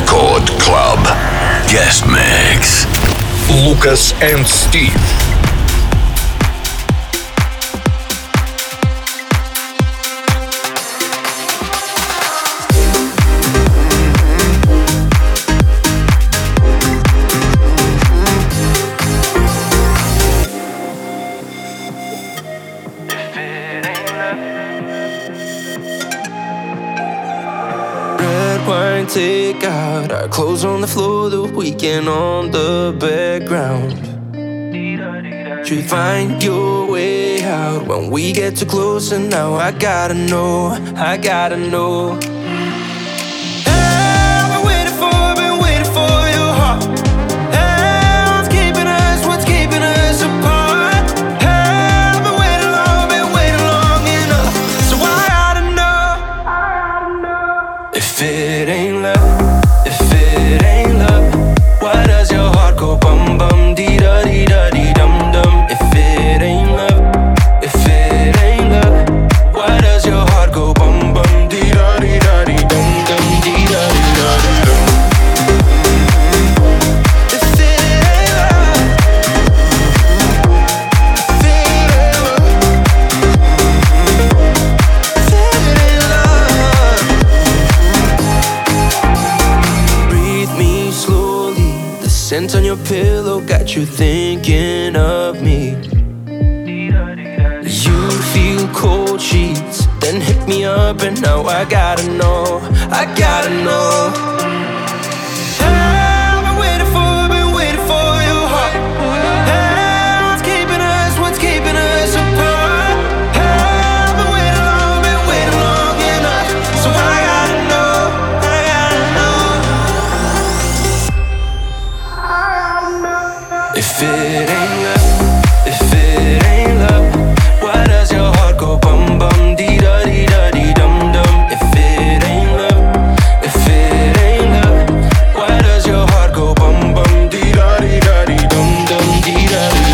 Record Club guest mix. Lucas and Steve. Take out our clothes on the floor, the weekend on the background. Should find your way out when we get too close, and now I gotta know, I gotta know. On your pillow got you thinking of me. You feel cold sheets, then hit me up, and now I gotta know, I gotta know. If it ain't love, if it ain't love, why does your heart go bum bum dee dum dum? If it ain't love, why does your heart go bum bum dee dum dum dee dum?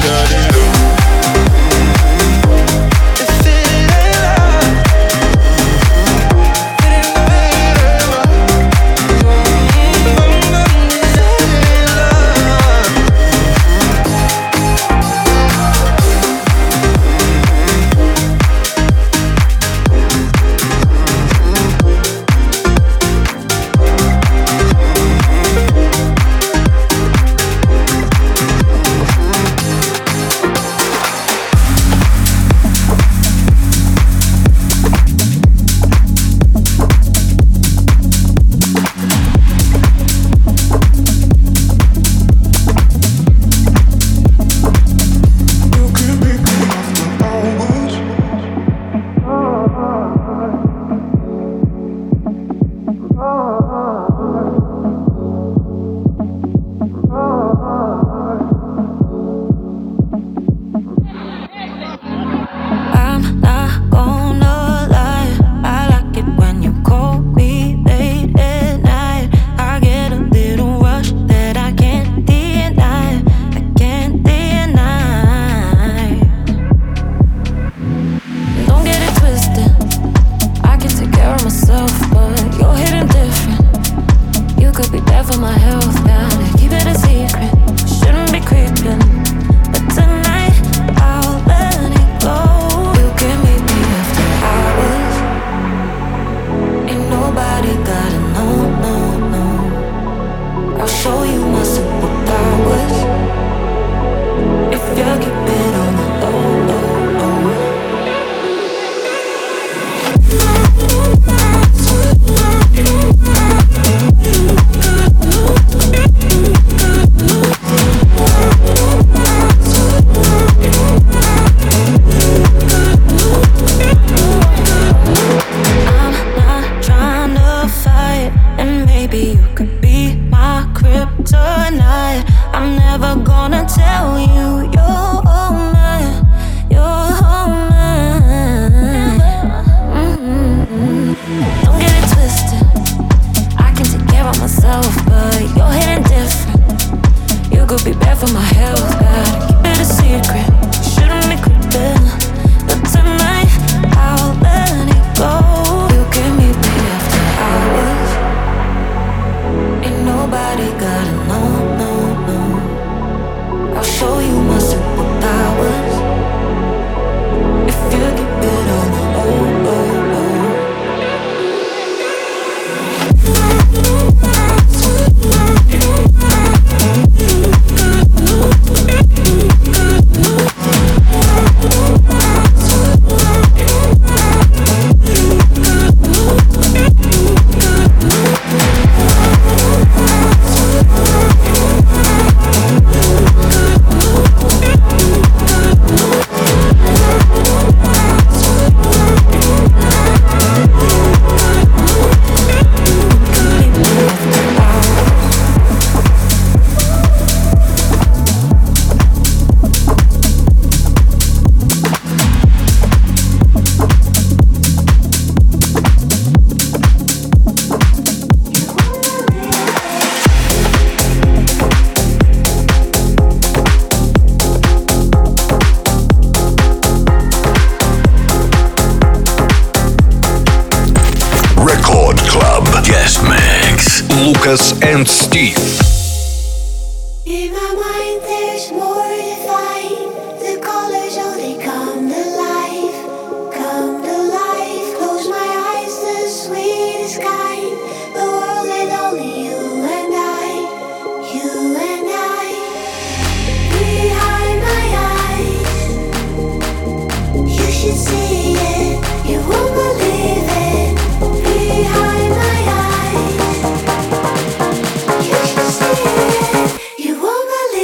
Lucas and Steve. In my mind there's more to find. The colors only come to life, close my eyes, the sweetest kind. The world and only you and I, behind my eyes. You should see it, you won't believe it. Behind my eyes, you should see it, you won't believe it.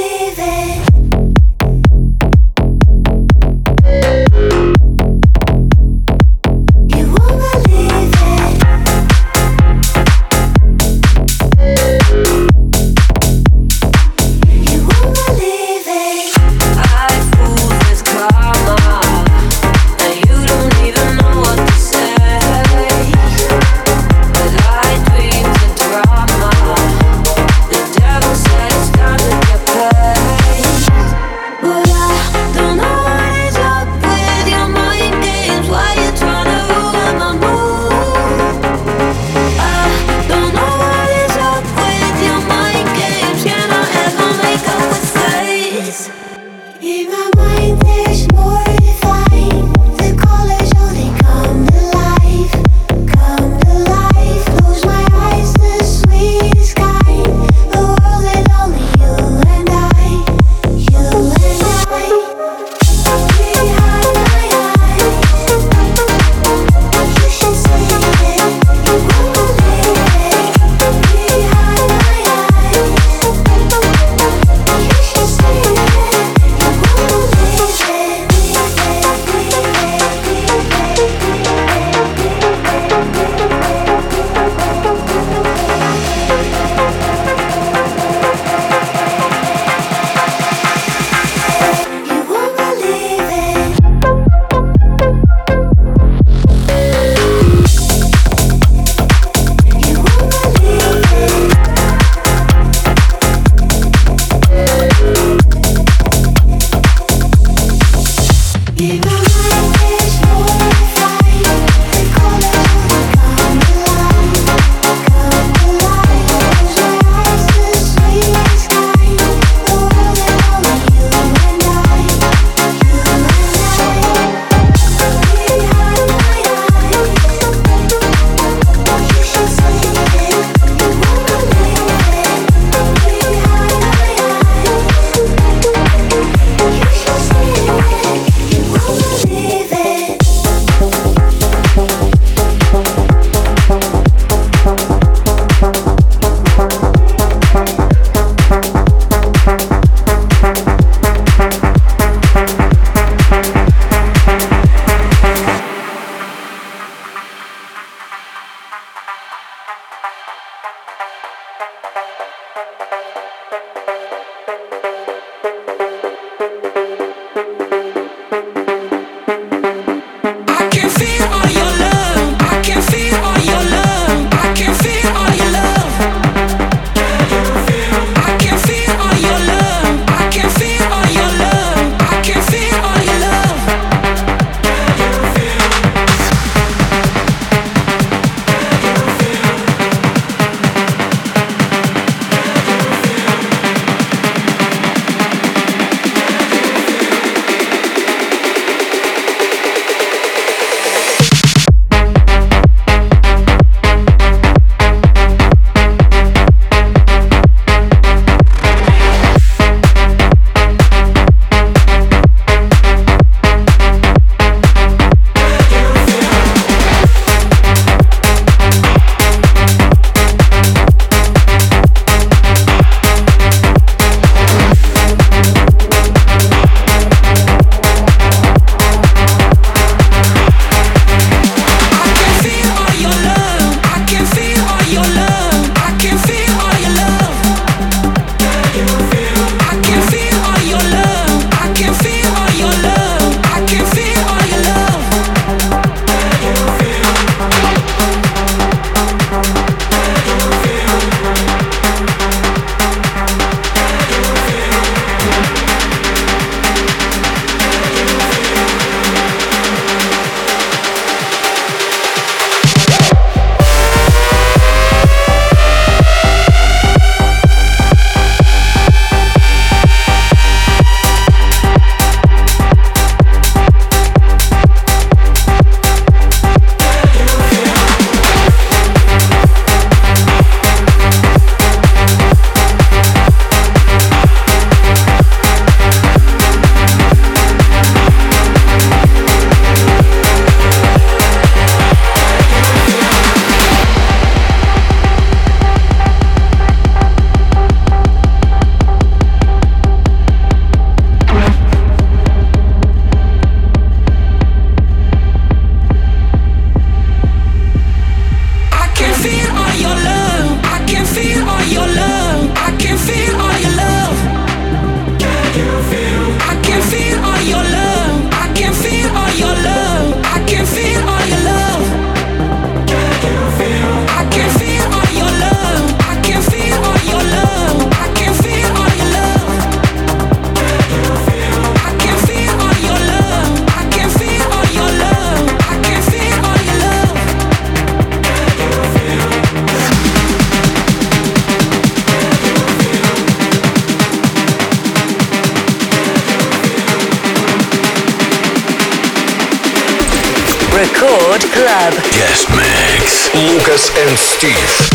Record Club. Guest mix. Lucas and Steve.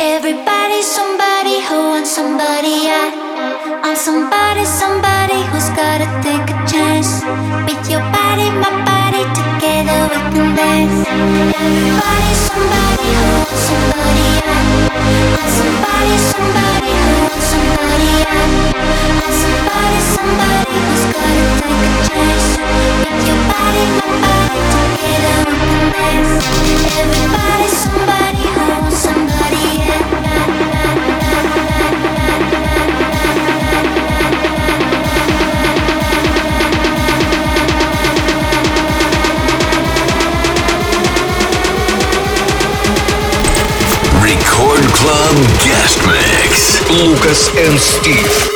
Everybody's somebody who wants somebody out. I'm somebody who's gotta take a chance. Beat your body, my body, together we can dance. Everybody's somebody who wants somebody out. I'm somebody who wants somebody out. I'm somebody who's gotta take a chance. Beat your body, my body, together we can dance. Everybody's somebody who wants somebody out. Record Club Guest Mix, Lucas and Steve.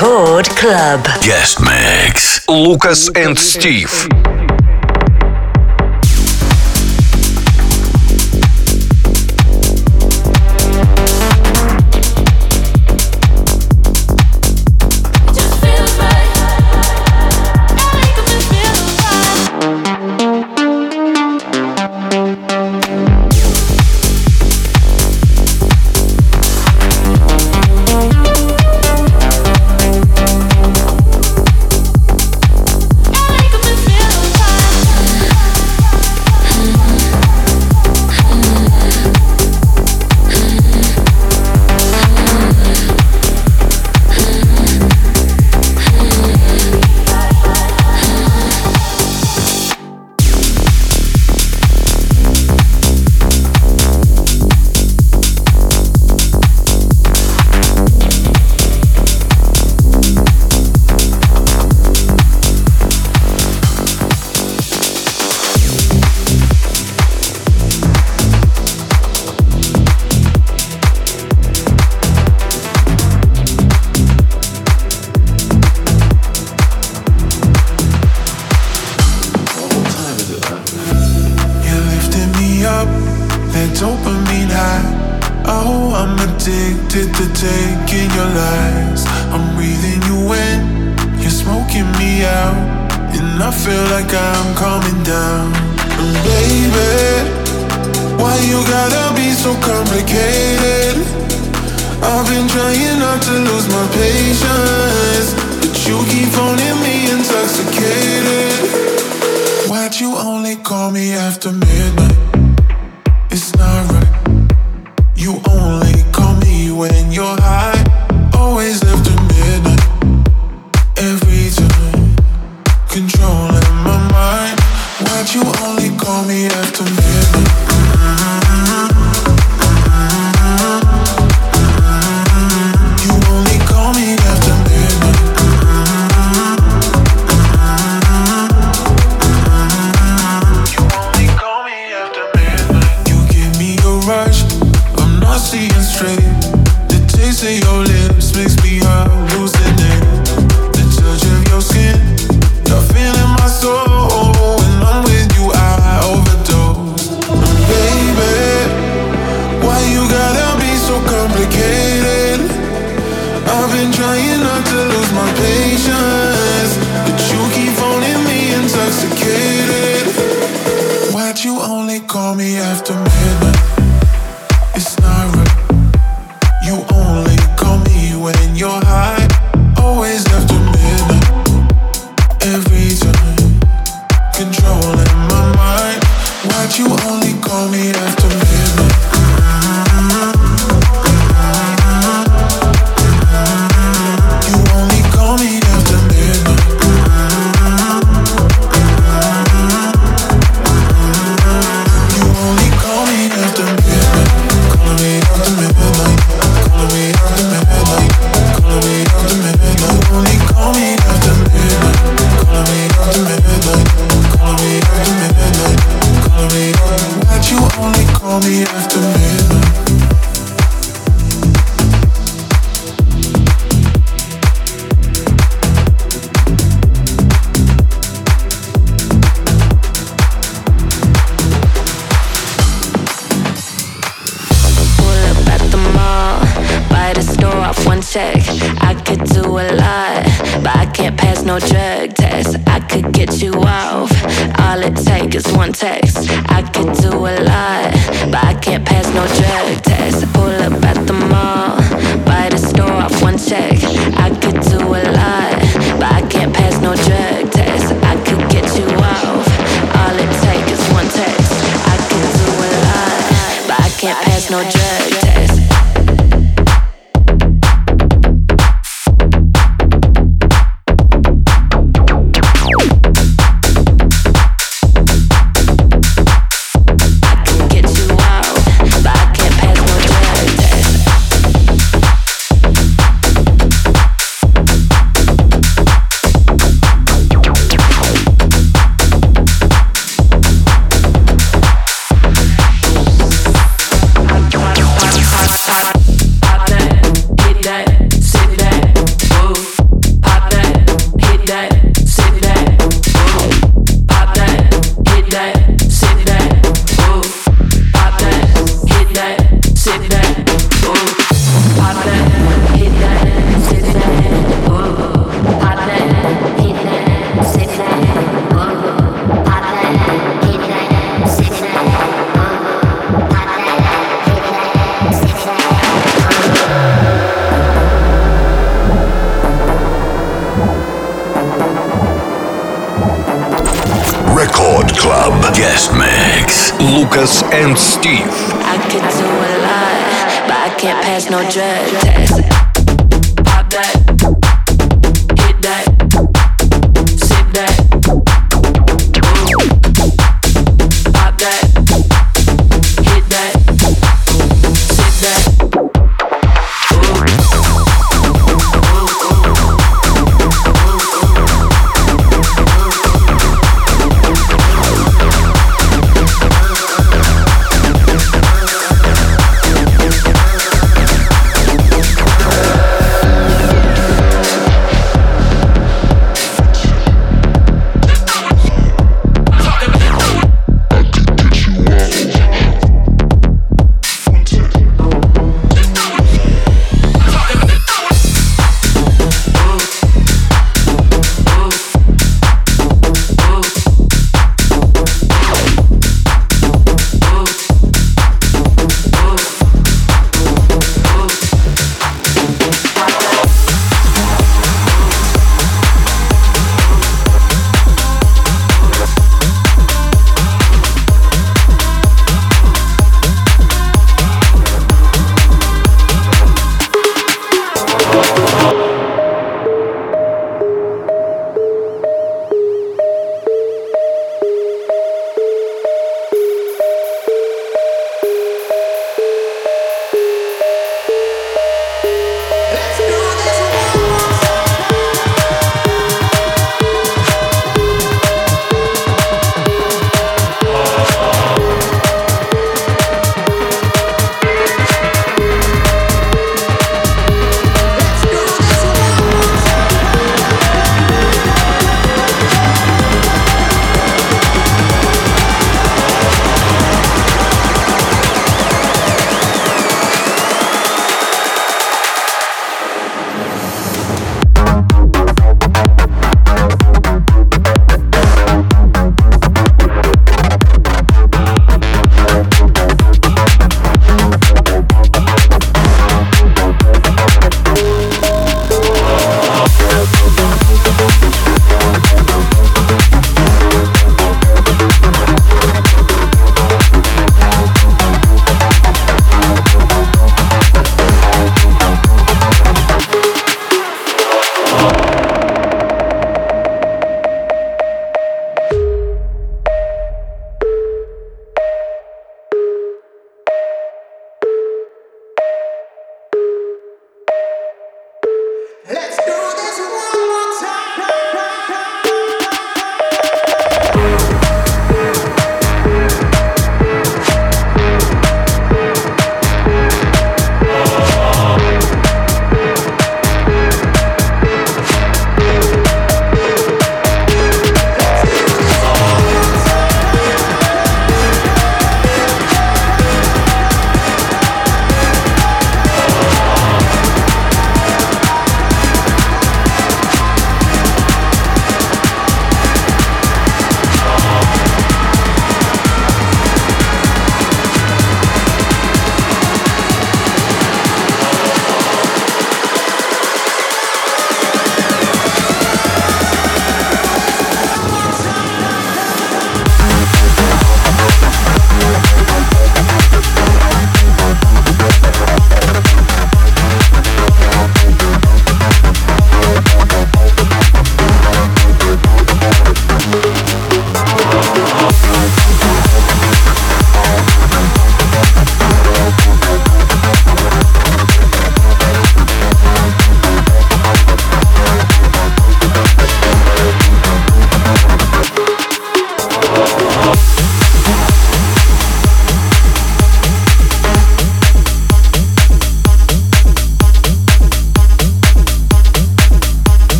Record Club. Guest mix. Lucas and Steve. Record Club guest mix. Lucas and Steve. I could do a lot, but I can't pass no drug test. Pop that, hit that, sip that. Ooh. Pop that, hit that, sip that.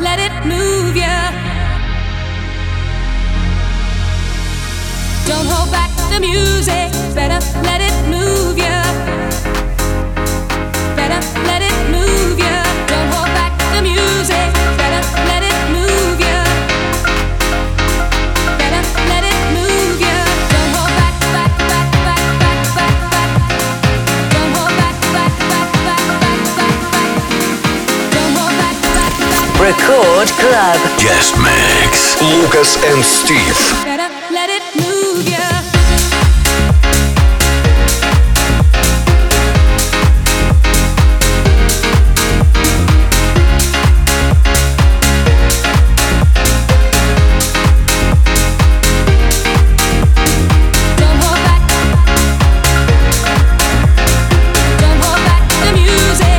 let it move you. Don't hold back the music, better let it move you. Better let it move you. Don't hold back the music, better let it move you. Better let it move you. Don't hold back, back, back, back, back, back, back. Don't hold back, back, back, back, back, back, back. Don't hold back, back, back. Record Club Guest Mix Lucas and Steve. Better let it move you. Don't hold back the music.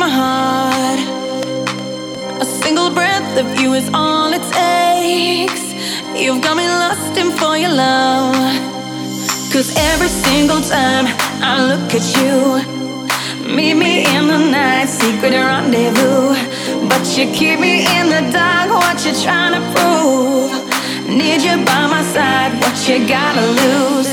my heart. A single breath of you is all it takes. You've got me lusting for your love. 'Cause every single time I look at you, meet me in the night, secret rendezvous. But you keep me in the dark, what you trying to prove? Need you by my side, what you gotta lose?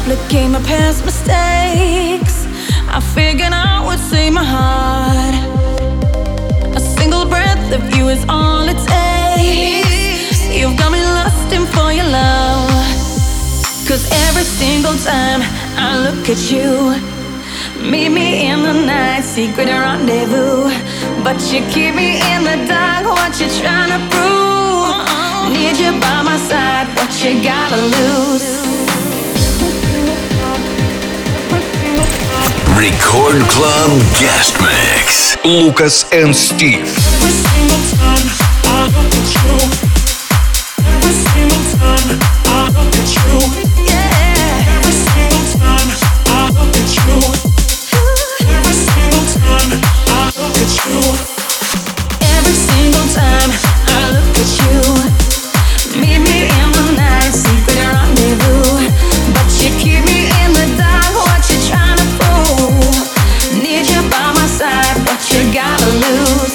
Replicate my past mistakes. I figured out what saved my heart. A single breath of you is all it takes. You've got me lusting for your love. 'Cause every single time I look at you, meet me in the night, secret rendezvous. But you keep me in the dark, what you trying to prove? Need you by my side, what you gotta lose? Record Club Guest Mix. Lucas and Steve. Every single time I look at you. Every single time I look at you. Yeah. Every single time I look at you. Every single time I look at you. Every single time I look at you. Meet me in the night, secret rendezvous. But you keep me in the dark, what you trying to prove? You gotta lose.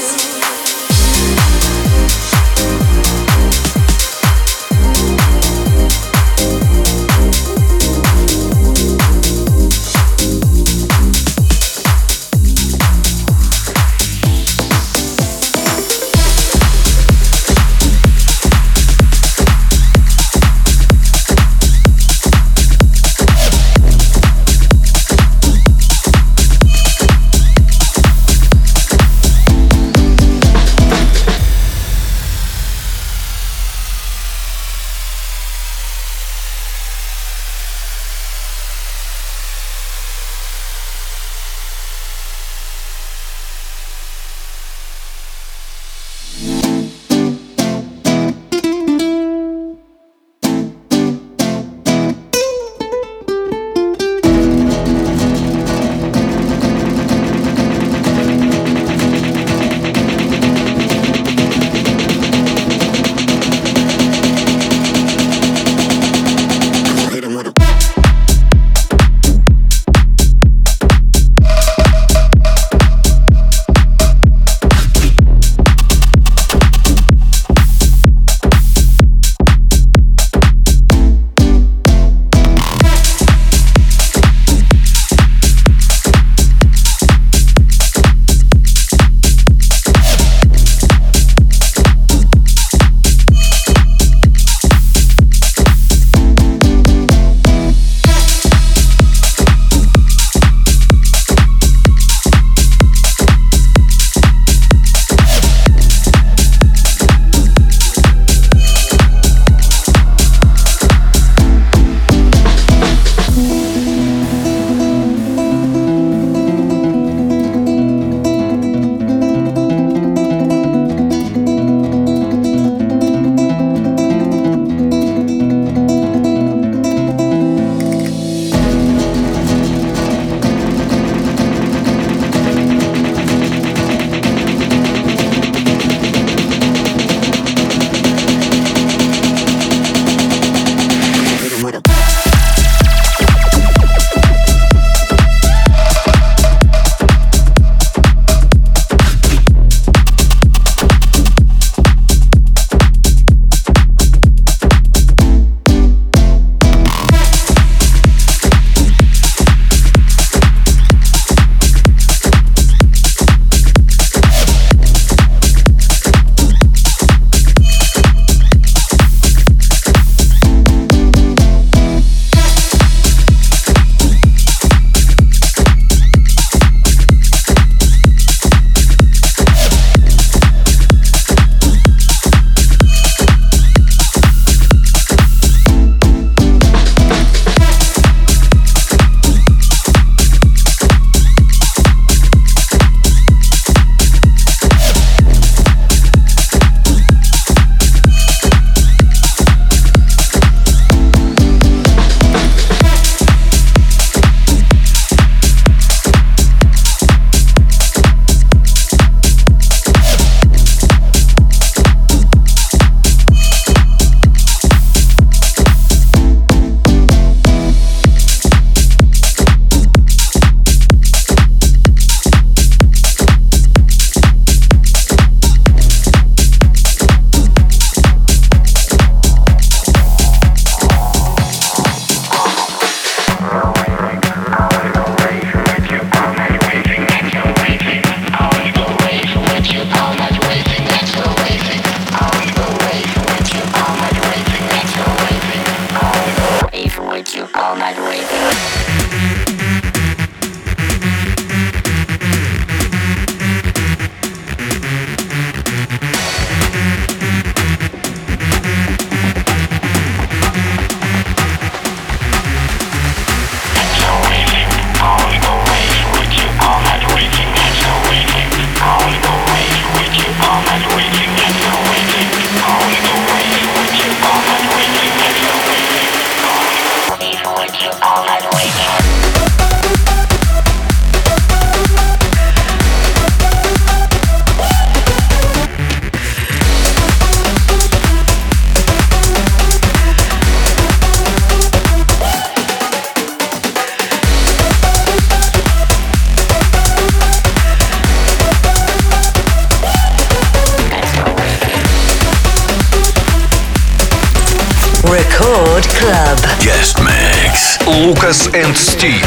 Record Club. Guest mix. Lucas and Steve.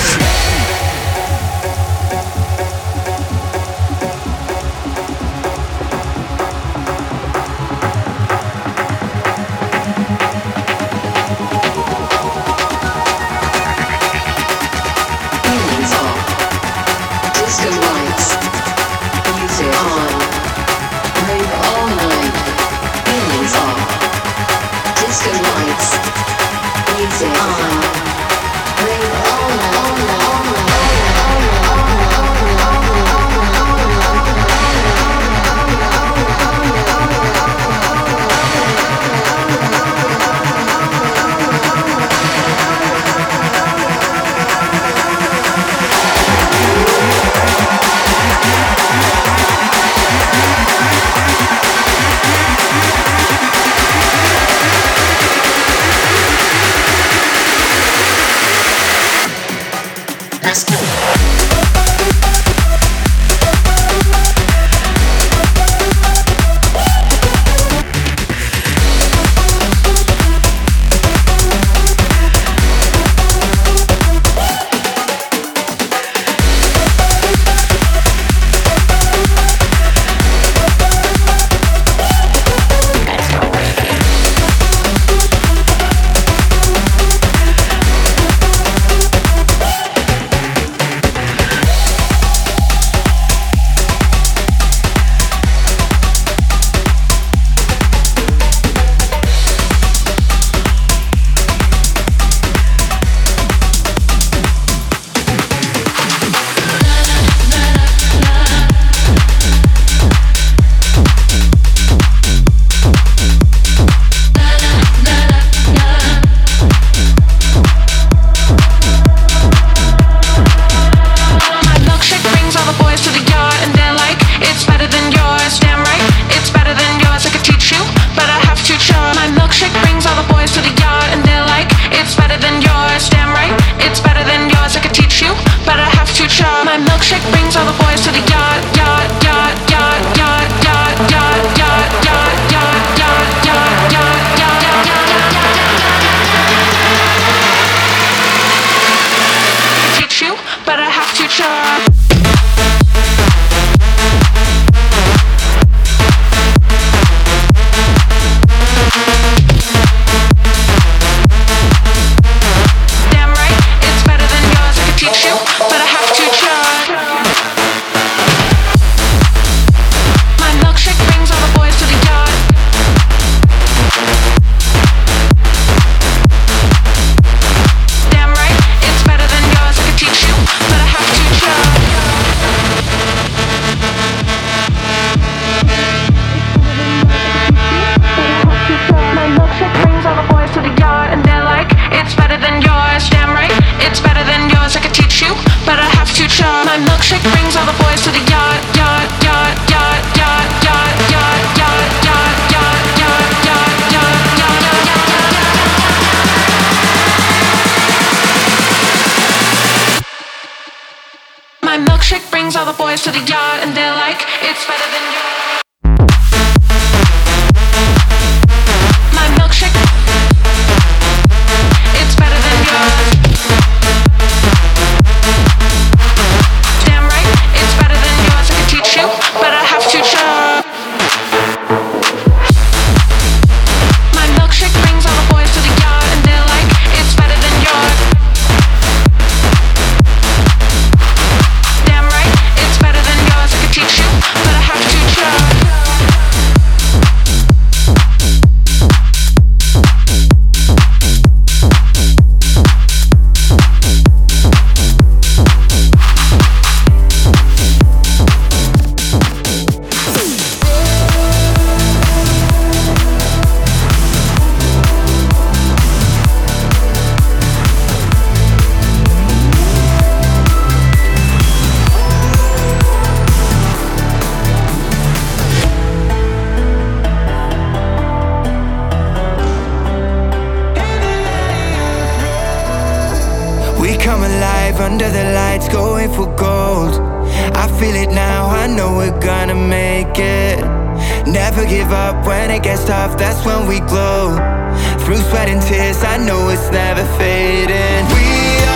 through sweat and tears, I know it's never fading. We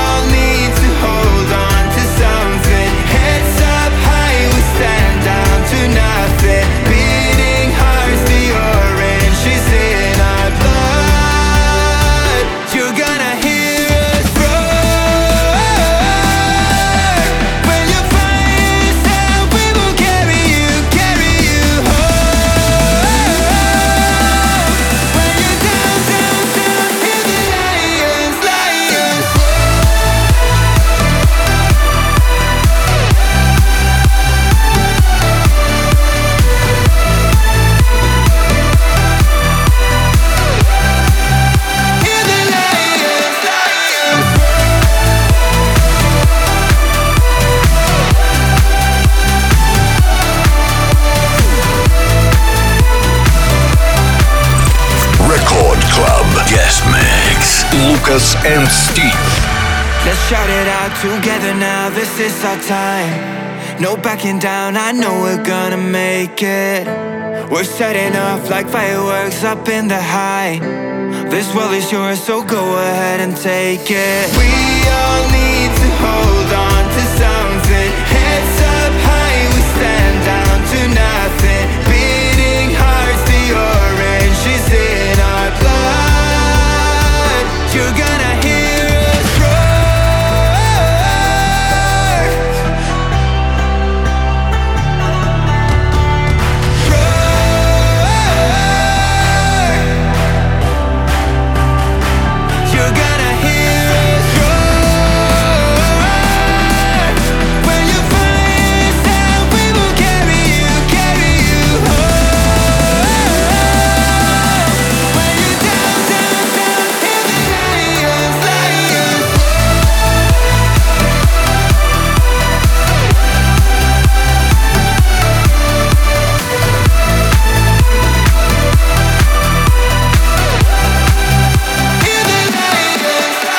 all need to hold on to something. Heads up high, we stand down to nothing. Beating hearts, the orange is in our blood. You're gonna hear us roar. When you find yourself, we will carry you home. When you're down, hear the lions roar. Hear the lions roar. Record Club guest mix. Lucas and Steve. Let's shout it out together now, this is our time. No backing down, I know we're gonna make it. We're setting off like fireworks up in the high. This world is yours, so go ahead and take it. We all need to hold on to something. Heads up high, we stand down to nothing. Beating hearts, the orange is in our blood. You're gonna hear us roar. You're gonna hear us roar. When you find yourself, we will carry you home. When you're down, hear the lions roar. Hear the lions roar, roar. Hear the lions roar. When you're down, hear the lions roar.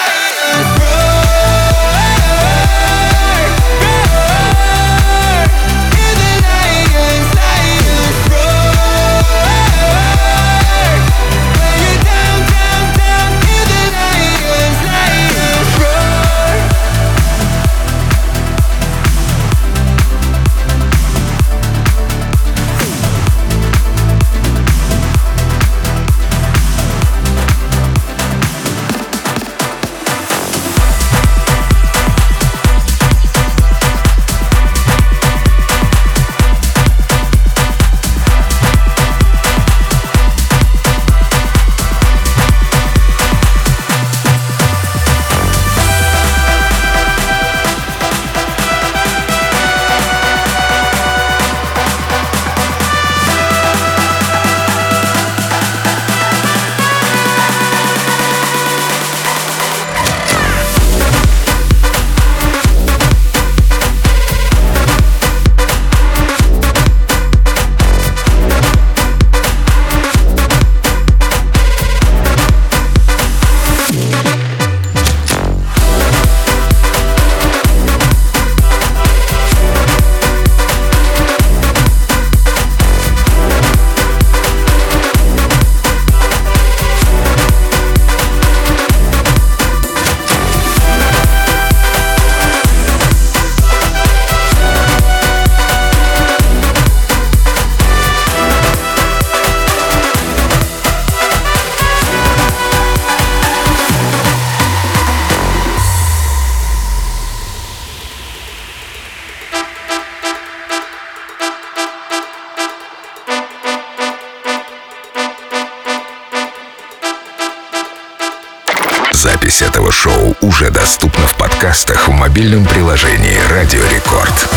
Запись этого шоу уже доступна в подкастах в мобильном приложении «Радио Рекорд».